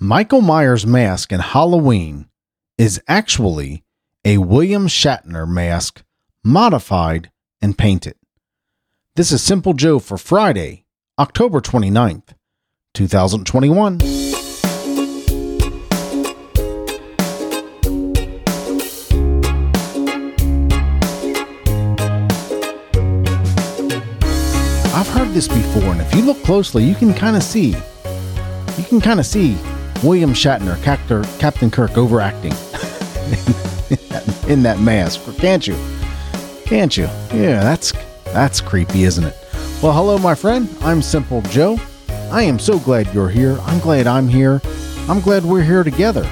Michael Myers' mask in Halloween is actually a William Shatner mask modified and painted. This is Simple Joe for Friday, October 29th, 2021. I've heard this before, and if you look closely, you can kind of see William Shatner, Captain Kirk, overacting in that mask, can't you? Can't you? Yeah, that's creepy, isn't it? Well, hello, my friend. I'm Simple Joe. I am so glad you're here. I'm glad I'm here. I'm glad we're here together.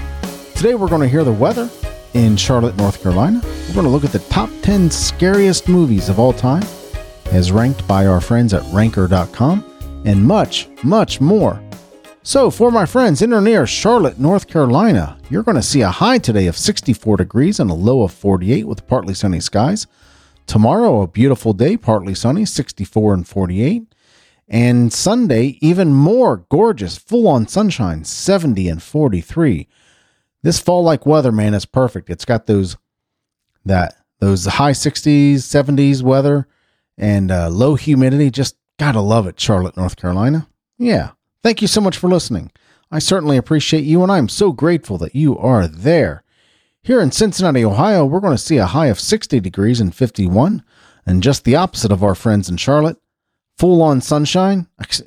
Today, we're going to hear the weather in Charlotte, North Carolina. We're going to look at the top 10 scariest movies of all time, as ranked by our friends at Ranker.com, and much, much more. So for my friends in or near Charlotte, North Carolina, you're going to see a high today of 64 degrees and a low of 48 with partly sunny skies. Tomorrow, a beautiful day, partly sunny, 64 and 48. And Sunday, even more gorgeous, full-on sunshine, 70 and 43. This fall-like weather, man, is perfect. It's got those high 60s, 70s weather and low humidity. Just gotta love it, Charlotte, North Carolina. Yeah. Thank you so much for listening. I certainly appreciate you, and I'm so grateful that you are there. Here in Cincinnati, Ohio, we're going to see a high of 60 degrees and 51, and just the opposite of our friends in Charlotte. With full-on sunshine,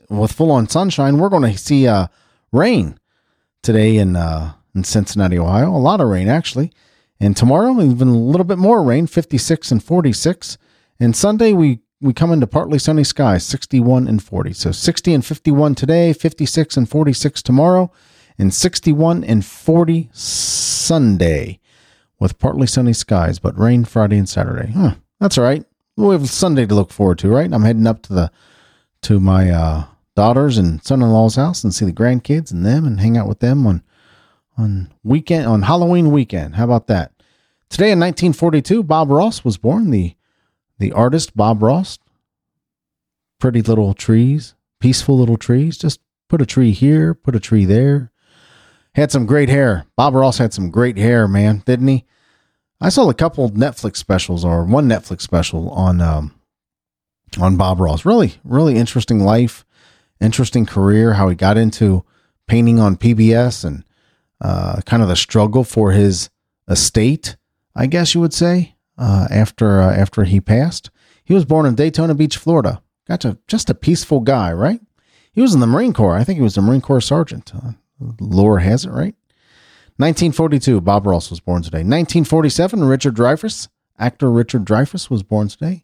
we're going to see rain today in Cincinnati, Ohio. A lot of rain, actually. And tomorrow, even a little bit more rain, 56 and 46. And Sunday, we come into partly sunny skies, 61 and 40. So 60 and 51 today, 56 and 46 tomorrow, and 61 and 40 Sunday with partly sunny skies, but rain Friday and Saturday. Huh, that's all right. We have Sunday to look forward to, right? I'm heading up to my daughter's and son-in-law's house and see the grandkids and them and hang out with them on Halloween weekend. How about that? Today in 1942, Bob Ross was born, the artist Bob Ross. Pretty little trees, peaceful little trees. Just put a tree here, put a tree there. Had some great hair. Bob Ross had some great hair, man, didn't he? I saw a couple Netflix specials, or one Netflix special on Bob Ross. Really, really interesting life, interesting career, how he got into painting on PBS and kind of the struggle for his estate, I guess you would say. After he passed, he was born in Daytona Beach, Florida. Just a peaceful guy, right? He was in the Marine Corps. I think he was a Marine Corps sergeant. Lore has it, right? 1942, Bob Ross was born today. 1947, actor Richard Dreyfuss was born today.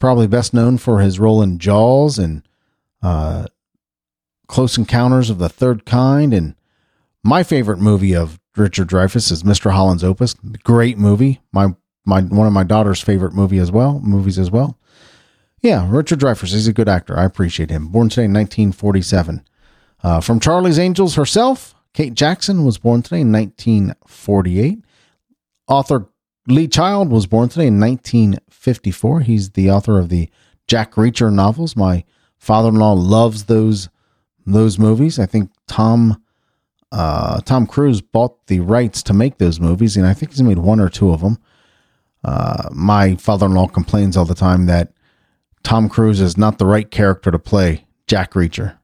Probably best known for his role in Jaws and Close Encounters of the Third Kind. And my favorite movie of Richard Dreyfuss is Mr. Holland's Opus. Great movie. My one of my daughter's favorite movies as well. Yeah, Richard Dreyfuss, he's a good actor. I appreciate him. Born today in 1947. From Charlie's Angels herself, Kate Jackson was born today in 1948. Author Lee Child was born today in 1954. He's the author of the Jack Reacher novels. My father-in-law loves those movies. I think Tom Cruise bought the rights to make those movies, and I think he's made one or two of them. My father-in-law complains all the time that Tom Cruise is not the right character to play Jack Reacher.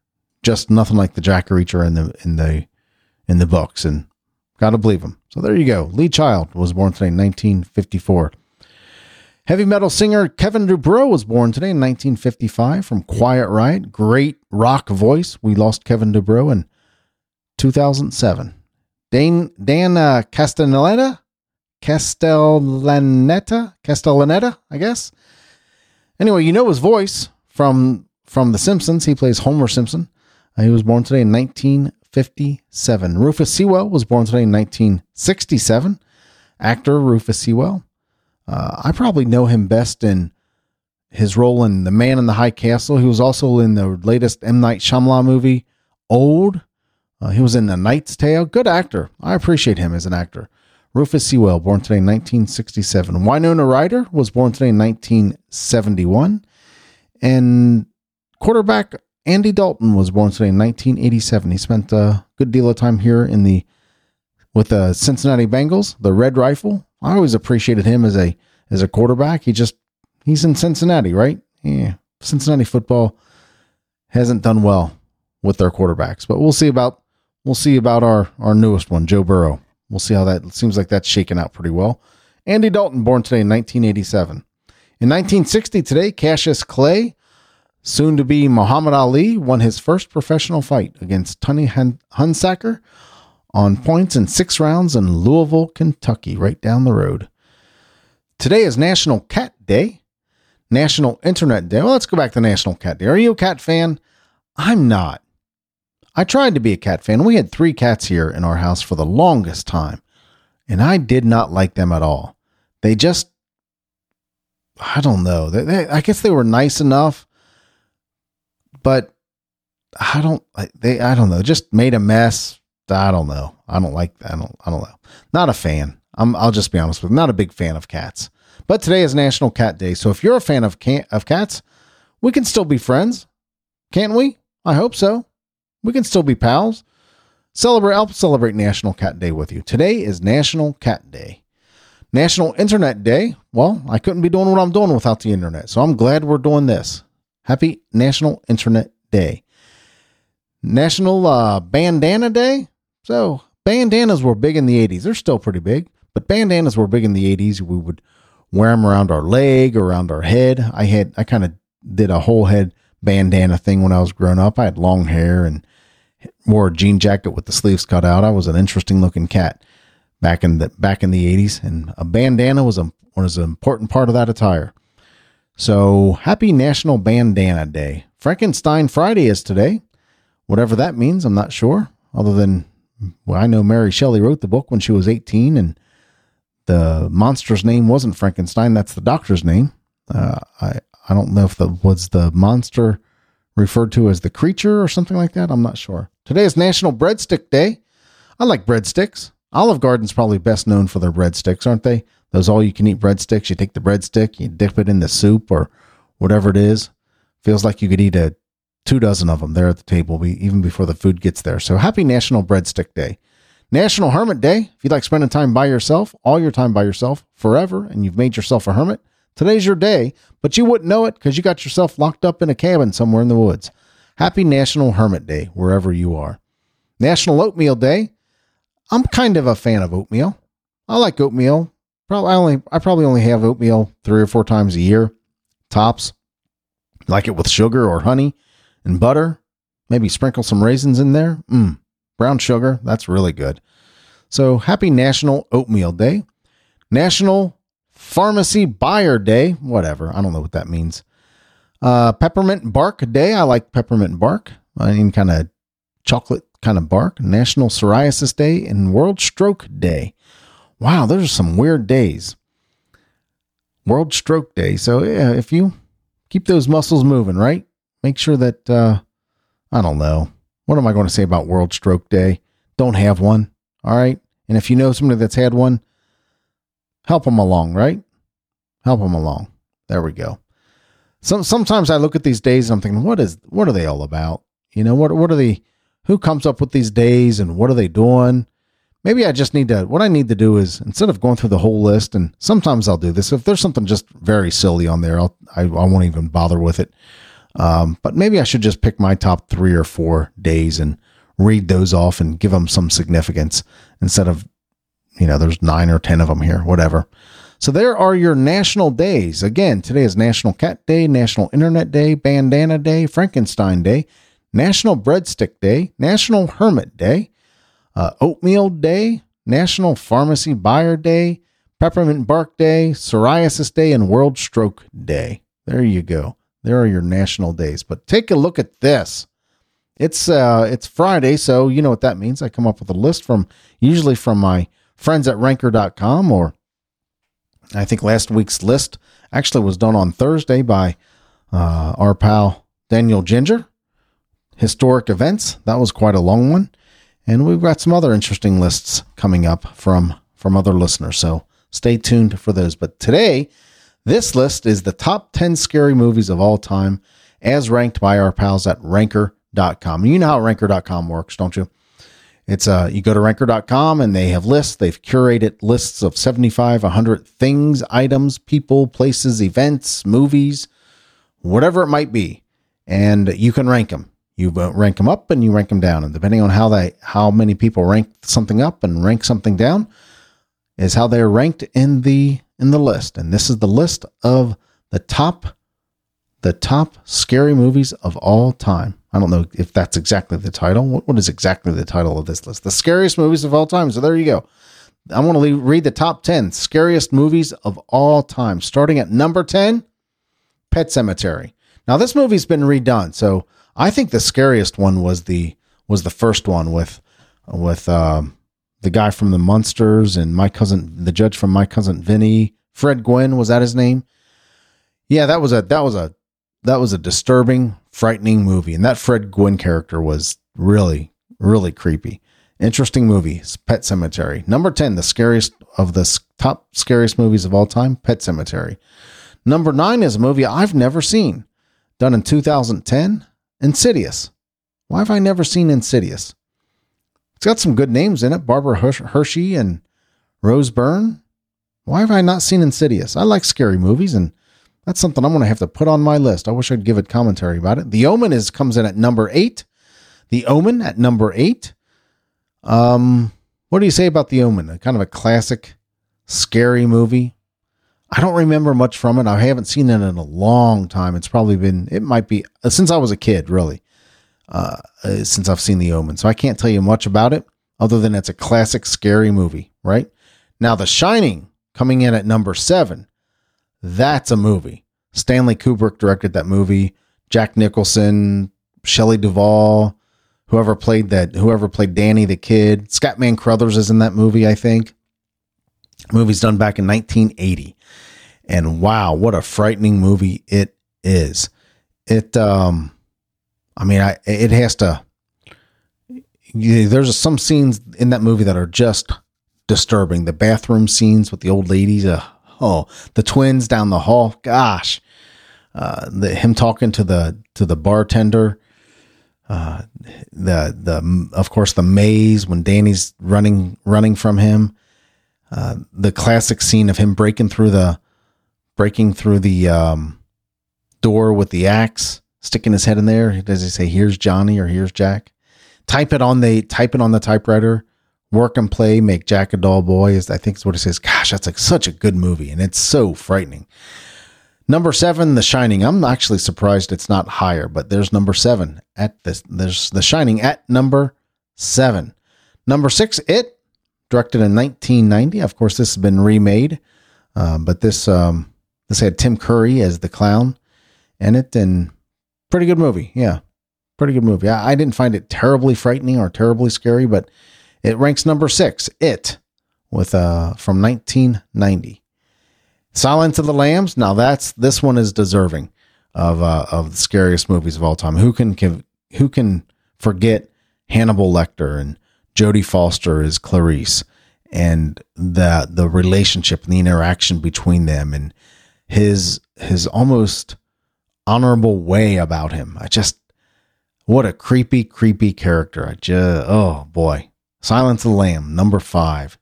Just nothing like the Jack Reacher in the books, and gotta believe him. So there you go. Lee Child was born today in 1954. Heavy metal singer Kevin Dubrow was born today in 1955 from Quiet Riot. Great rock voice. We lost Kevin Dubrow in 2007. Dan Castellaneta, I guess. Anyway, you know his voice from The Simpsons. He plays Homer Simpson. He was born today in 1957. Rufus Sewell was born today in 1967. Actor Rufus Sewell. I probably know him best in his role in The Man in the High Castle. He was also in the latest M. Night Shyamalan movie, Old. He was in A Knight's Tale. Good actor. I appreciate him as an actor. Rufus Sewell, born today in 1967. Winona Ryder was born today in 1971. And quarterback Andy Dalton was born today in 1987. He spent a good deal of time here in the with the Cincinnati Bengals, the Red Rifle. I always appreciated him as a quarterback. He's in Cincinnati, right? Yeah. Cincinnati football hasn't done well with their quarterbacks, but we'll see about our newest one, Joe Burrow. We'll see how that seems like that's shaken out pretty well. Andy Dalton, born today in 1987. In 1960 today, Cassius Clay, soon to be Muhammad Ali, won his first professional fight against Tony Hunsaker on points in 6 rounds in Louisville, Kentucky, right down the road. Today is National Cat Day, National Internet Day. Well, let's go back to National Cat Day. Are you a cat fan? I'm not. I tried to be a cat fan. We had 3 cats here in our house for the longest time, and I did not like them at all. They just, I don't know. I guess they were nice enough, but I don't know. Just made a mess. I don't know. I don't know. Not a fan. I'll just be honest with you. Not a big fan of cats, but today is National Cat Day. So if you're a fan of cats, we can still be friends. Can't we? I hope so. We can still be pals. I'll celebrate National Cat Day with you. Today is National Cat Day. National Internet Day. Well, I couldn't be doing what I'm doing without the internet. So I'm glad we're doing this. Happy National Internet Day. National Bandana Day. So bandanas were big in the 80s. They're still pretty big, but bandanas were big in the 80s. We would wear them around our leg, around our head. I kind of did a whole head bandana thing when I was growing up. I had long hair and wore a jean jacket with the sleeves cut out. I was an interesting looking cat back in the 80s, and a bandana was an important part of that attire. So happy National Bandana Day. Frankenstein Friday is today. Whatever that means, I'm not sure. Other than, well, I know Mary Shelley wrote the book when she was 18, and the monster's name wasn't Frankenstein. That's the doctor's name. I don't know if that was the monster referred to as the creature or something like that. I'm not sure. Today is National Breadstick Day. I like breadsticks. Olive Garden's probably best known for their breadsticks, aren't they? Those all-you-can-eat breadsticks. You take the breadstick, you dip it in the soup or whatever it is. Feels like you could eat 2 dozen of them there at the table, even before the food gets there. So happy National Breadstick Day. National Hermit Day. If you like spending time by yourself, all your time by yourself, forever, and you've made yourself a hermit, today's your day, but you wouldn't know it because you got yourself locked up in a cabin somewhere in the woods. Happy National Hermit Day, wherever you are. National Oatmeal Day. I'm kind of a fan of oatmeal. I like oatmeal. I probably only have oatmeal 3 or 4 times a year, tops. Like it with sugar or honey and butter. Maybe sprinkle some raisins in there. Brown sugar. That's really good. So happy National Oatmeal Day. National Pharmacy Buyer Day, whatever. I don't know what that means. Peppermint Bark Day. I like peppermint bark. I mean, kind of chocolate kind of bark. National Psoriasis Day and World Stroke Day. Wow, those are some weird days. World Stroke Day. So yeah, if you keep those muscles moving, right? Make sure that, I don't know. What am I going to say about World Stroke Day? Don't have one. All right. And if you know somebody that's had one, help them along, right? Help them along. There we go. Sometimes I look at these days and I'm thinking, what are they all about? You know, what are they, who comes up with these days and what are they doing? Maybe I just need to, what I need to do is instead of going through the whole list, and sometimes I'll do this, if there's something just very silly on there, I won't even bother with it. But maybe I should just pick my top 3 or 4 days and read those off and give them some significance instead of, you know, there's 9 or 10 of them here, whatever. So there are your national days. Again, today is National Cat Day, National Internet Day, Bandana Day, Frankenstein Day, National Breadstick Day, National Hermit Day, Oatmeal Day, National Pharmacy Buyer Day, Peppermint Bark Day, Psoriasis Day, and World Stroke Day. There you go. There are your national days. But take a look at this. It's Friday, so you know what that means. I come up with a list usually from my friends at Ranker.com, or I think last week's list actually was done on Thursday by our pal Daniel Ginger. Historic events. That was quite a long one. And we've got some other interesting lists coming up from other listeners. So stay tuned for those. But today, this list is the top 10 scary movies of all time. as ranked by our pals at Ranker.com. And you know how Ranker.com works, don't you? It's you go to Ranker.com and they have lists. They've curated lists of 75, 100 things, items, people, places, events, movies, whatever it might be. And you can rank them. You rank them up and you rank them down. And depending on how many people rank something up and rank something down is how they're ranked in the list. And this is the list of the top scary movies of all time. I don't know if that's exactly the title. What is exactly the title of this list? The scariest movies of all time. So there you go. I want to read the top 10 scariest movies of all time. Starting at number 10, Pet Sematary. Now this movie's been redone. So I think the scariest one was the first one with the guy from the Munsters and the judge from My Cousin Vinny. Fred Gwynn, was that his name? Yeah, that was a disturbing, frightening movie. And that Fred Gwynn character was really, really creepy. Interesting movie, Pet Sematary. Number 10, the scariest of the top scariest movies of all time, Pet Sematary. Number 9 is a movie I've never seen, done in 2010, Insidious. Why have I never seen Insidious? It's got some good names in it, Barbara Hershey and Rose Byrne. Why have I not seen Insidious? I like scary movies, and that's something I'm going to have to put on my list. I wish I'd give it commentary about it. The Omen comes in at number 8. The Omen at number 8. What do you say about The Omen? Kind of a classic, scary movie. I don't remember much from it. I haven't seen it in a long time. It's probably been, it might be, since I was a kid, really, since I've seen The Omen. So I can't tell you much about it other than it's a classic, scary movie, right? Now, The Shining coming in at number 7. That's a movie. Stanley Kubrick directed that movie. Jack Nicholson, Shelley Duvall, whoever played Danny the Kid. Scatman Crothers is in that movie, I think. The movie's done back in 1980. And wow, what a frightening movie it is. There's some scenes in that movie that are just disturbing. The bathroom scenes with the old ladies, the twins down the hall. Gosh, him talking to the bartender. Of course, the maze when Danny's running from him. The classic scene of him breaking through the door with the axe, sticking his head in there. Does he say, "Here's Johnny" or "Here's Jack"? Type it on the typewriter. Work and play, make Jack a dull boy, I think is what it says. Gosh, that's such a good movie, and it's so frightening. Number 7, The Shining. I'm actually surprised it's not higher, but there's number 7 at this. There's The Shining at number 7. Number 6, It, directed in 1990. Of course, this has been remade, but this had Tim Curry as the clown in it, and pretty good movie. Yeah, pretty good movie. I didn't find it terribly frightening or terribly scary, but it ranks number 6, It, from 1990. Silence of the Lambs. Now this one is deserving of the scariest movies of all time. Who can forget Hannibal Lecter and Jodie Foster as Clarice, and the relationship and the interaction between them, and his almost honorable way about him. What a creepy, creepy character. Oh boy. Silence of the Lambs, number 5.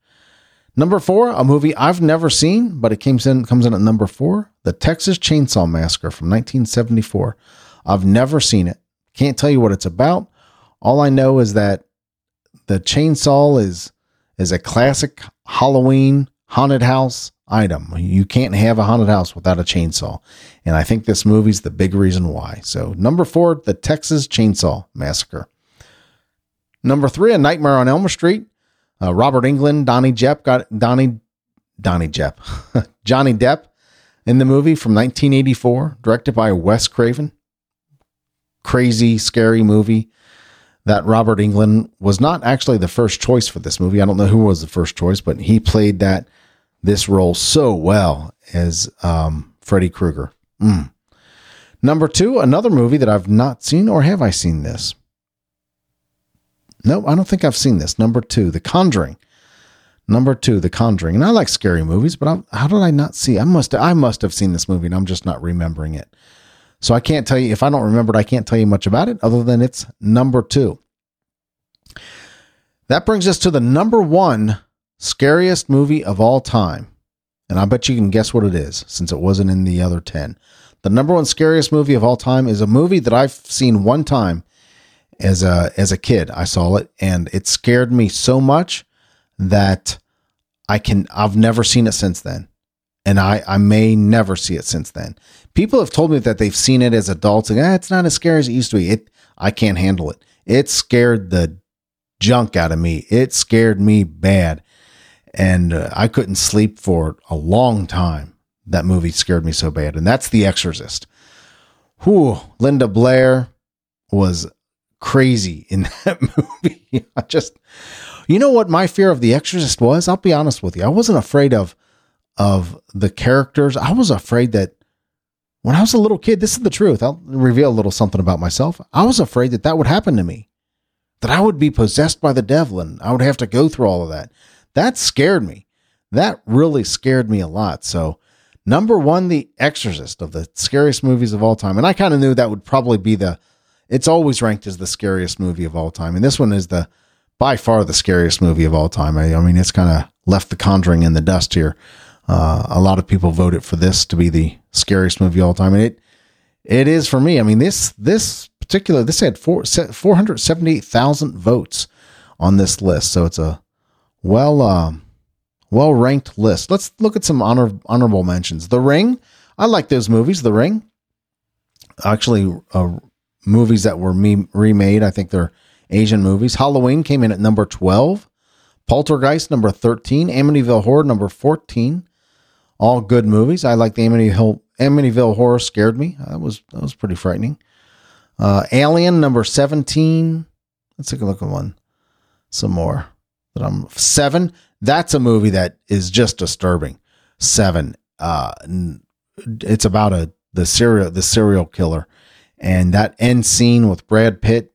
Number 4, a movie I've never seen, but it comes in at number 4, The Texas Chainsaw Massacre from 1974. I've never seen it. Can't tell you what it's about. All I know is that the chainsaw is a classic Halloween haunted house item. You can't have a haunted house without a chainsaw. And I think this movie's the big reason why. So number 4, The Texas Chainsaw Massacre. Number 3, A Nightmare on Elm Street. Robert Englund, Johnny Depp in the movie from 1984, directed by Wes Craven. Crazy, scary movie that Robert Englund was not actually the first choice for this movie. I don't know who was the first choice, but he played this role so well as Freddy Krueger. Number 2, another movie that I've not seen, or have I seen this? No, I don't think I've seen this. Number 2, The Conjuring. And I like scary movies, but how did I not see? I must have seen this movie, and I'm just not remembering it. So I can't tell you, if I don't remember it, I can't tell you much about it other than it's number 2. That brings us to the number 1 scariest movie of all time. And I bet you can guess what it is since it wasn't in the other 10. The number 1 scariest movie of all time is a movie that I've seen one time as a kid. I saw it and it scared me so much that I've never seen it since then. And I may never see it since then. People have told me that they've seen it as adults. Like, it's not as scary as it used to be. I can't handle it. It scared the junk out of me. It scared me bad. And I couldn't sleep for a long time. That movie scared me so bad. And that's The Exorcist. Whew, Linda Blair was crazy in that movie. You know what my fear of The Exorcist was? I'll be honest with you. I wasn't afraid of the characters. I was afraid that when I was a little kid, this is the truth. I'll reveal a little something about myself. I was afraid that would happen to me, that I would be possessed by the devil and I would have to go through all of that. That scared me. That really scared me a lot. So number 1, The Exorcist, of the scariest movies of all time. And I kind of knew that would probably be it's always ranked as the scariest movie of all time. And this one is by far the scariest movie of all time. I mean, it's kind of left The Conjuring in the dust here. A lot of people voted for this to be the scariest movie of all time. And it is for me. I mean, this had 478,000 votes on this list. So it's a well-ranked list. Let's look at some honorable mentions. The Ring. I like those movies. The Ring. Actually, movies that were remade. I think they're Asian movies. Halloween came in at number 12. Poltergeist, number 13. Amityville Horror, number 14. All good movies. I like the Amityville Horror scared me. That was pretty frightening. Alien, number 17. Let's take a look at one. Some more. That I'm 7. That's a movie that is just disturbing. 7. It's about the serial killer, and that end scene with Brad Pitt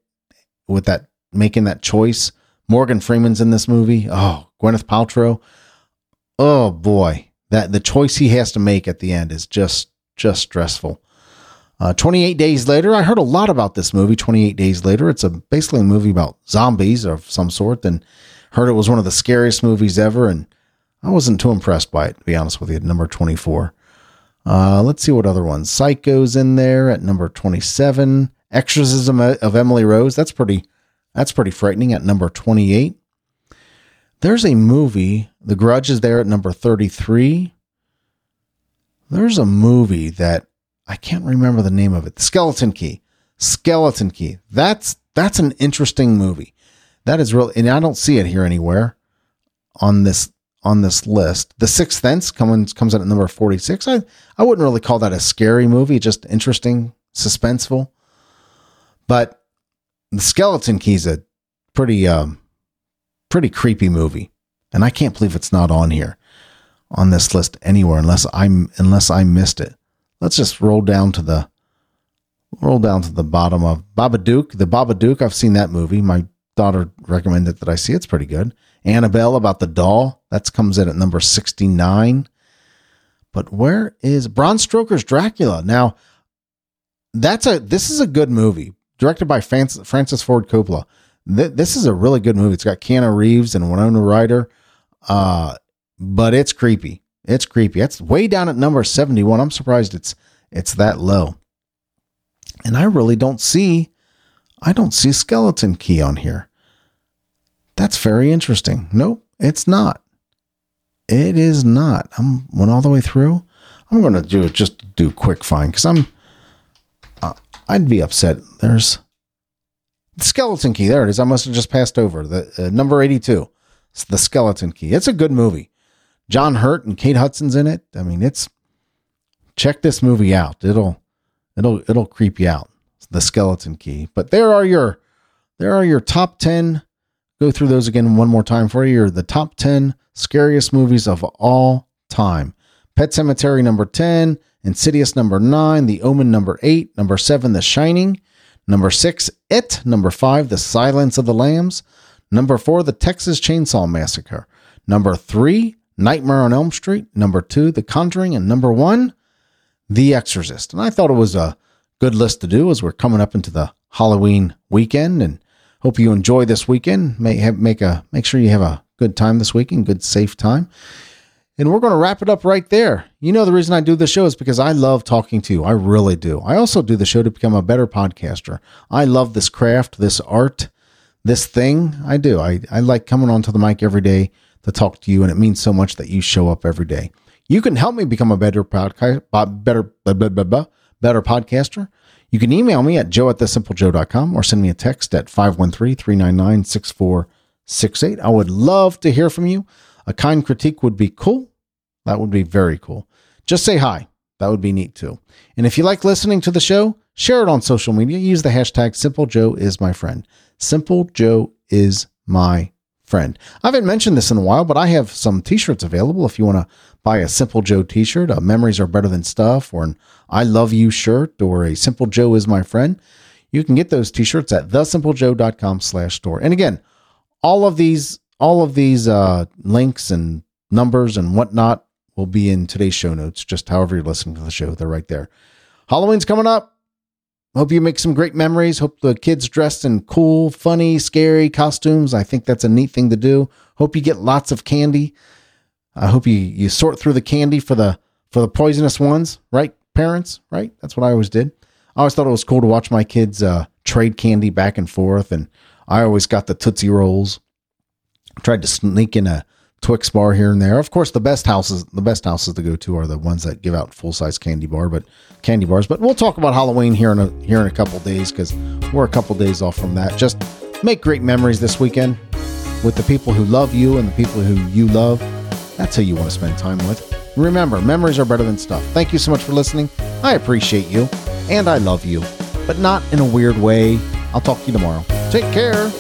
with that making that choice. Morgan Freeman's in this movie. Oh, Gwyneth Paltrow. Oh boy. That the choice he has to make at the end is just stressful. 28 Days Later. I heard a lot about this movie, 28 Days Later. It's basically a movie about zombies of some sort, and heard it was one of the scariest movies ever, and I wasn't too impressed by it, to be honest with you, at number 24. Let's see what other ones. Psycho's in there at number 27. Exorcism of Emily Rose. That's pretty frightening at number 28. There's a movie, The Grudge is there at number 33. There's a movie that I can't remember the name of it. Skeleton Key. That's an interesting movie. That is real, and I don't see it here anywhere on this list. The Sixth Sense comes out at number 46. I wouldn't really call that a scary movie, just interesting, suspenseful. But The Skeleton Key is a pretty creepy movie, and I can't believe it's not on here on this list anywhere unless I missed it. Let's just roll down to the bottom of Babadook. The Babadook, I've seen that movie. My daughter recommended that I see. It's pretty good. Annabelle, about the doll, that comes in at number 69. But where is Bram Stoker's Dracula? Now, this is a good movie, directed by Francis Ford Coppola. This is a really good movie. It's got Keanu Reeves and Winona Ryder, but it's creepy. It's creepy. That's way down at number 71. I'm surprised it's that low. And I really don't see Skeleton Key on here. That's very interesting. Nope, it's not. It is not. I'm went all the way through. I'm going to do quick find because I'd be upset. There's the Skeleton Key. There it is. I must've just passed over the number 82. It's The Skeleton Key. It's a good movie. John Hurt and Kate Hudson's in it. I mean, check this movie out. It'll creep you out. The Skeleton Key. But there are your top 10. Go through those again one more time for you. You're the top 10 scariest movies of all time. Pet Sematary, number 10. Insidious, number 9. The Omen, number 8. Number 7, The Shining. Number 6, It. Number 5, The Silence of the Lambs. Number 4, The Texas Chainsaw Massacre. Number 3, Nightmare on Elm Street. Number 2, The Conjuring. And number 1, The Exorcist. And I thought it was a good list to do as we're coming up into the Halloween weekend, and hope you enjoy this weekend. Make sure you have a good time this weekend, good safe time. And we're going to wrap it up right there. You know, the reason I do the show is because I love talking to you. I really do. I also do the show to become a better podcaster. I love this craft, this art, this thing I do. I like coming onto the mic every day to talk to you, and it means so much that you show up every day. You can help me become a better podcaster. You can email me at joe@thesimplejoe.com or send me a text at 513-399-6468. I would love to hear from you. A kind critique would be cool. That would be very cool. Just say hi. That would be neat too. And if you like listening to the show, share it on social media. Use the hashtag #SimpleJoeIsMyFriend. Simple Joe is my friend. I haven't mentioned this in a while, but I have some t-shirts available. If you want to buy a Simple Joe t-shirt, a Memories Are Better Than Stuff, or an I Love You shirt, or a Simple Joe is my friend, you can get those t-shirts at thesimplejoe.com/store. And again, all of these links and numbers and whatnot will be in today's show notes. Just however you're listening to the show, they're right there. Halloween's coming up. Hope you make some great memories. Hope the kids dressed in cool, funny, scary costumes. I think that's a neat thing to do. Hope you get lots of candy. I hope you sort through the candy for the poisonous ones, right, parents? Right? That's what I always did. I always thought it was cool to watch my kids trade candy back and forth, and I always got the Tootsie Rolls. Tried to sneak in a Twix bar here and there. Of course, the best houses to go to are the ones that give out full-size candy bars. But we'll talk about Halloween here in a couple days, because we're a couple days off from that. Just make great memories this weekend with the people who love you and the people who you love. That's who you want to spend time with. Remember, memories are better than stuff. Thank you so much for listening. I appreciate you, and I love you, but not in a weird way. I'll talk to you tomorrow. Take care.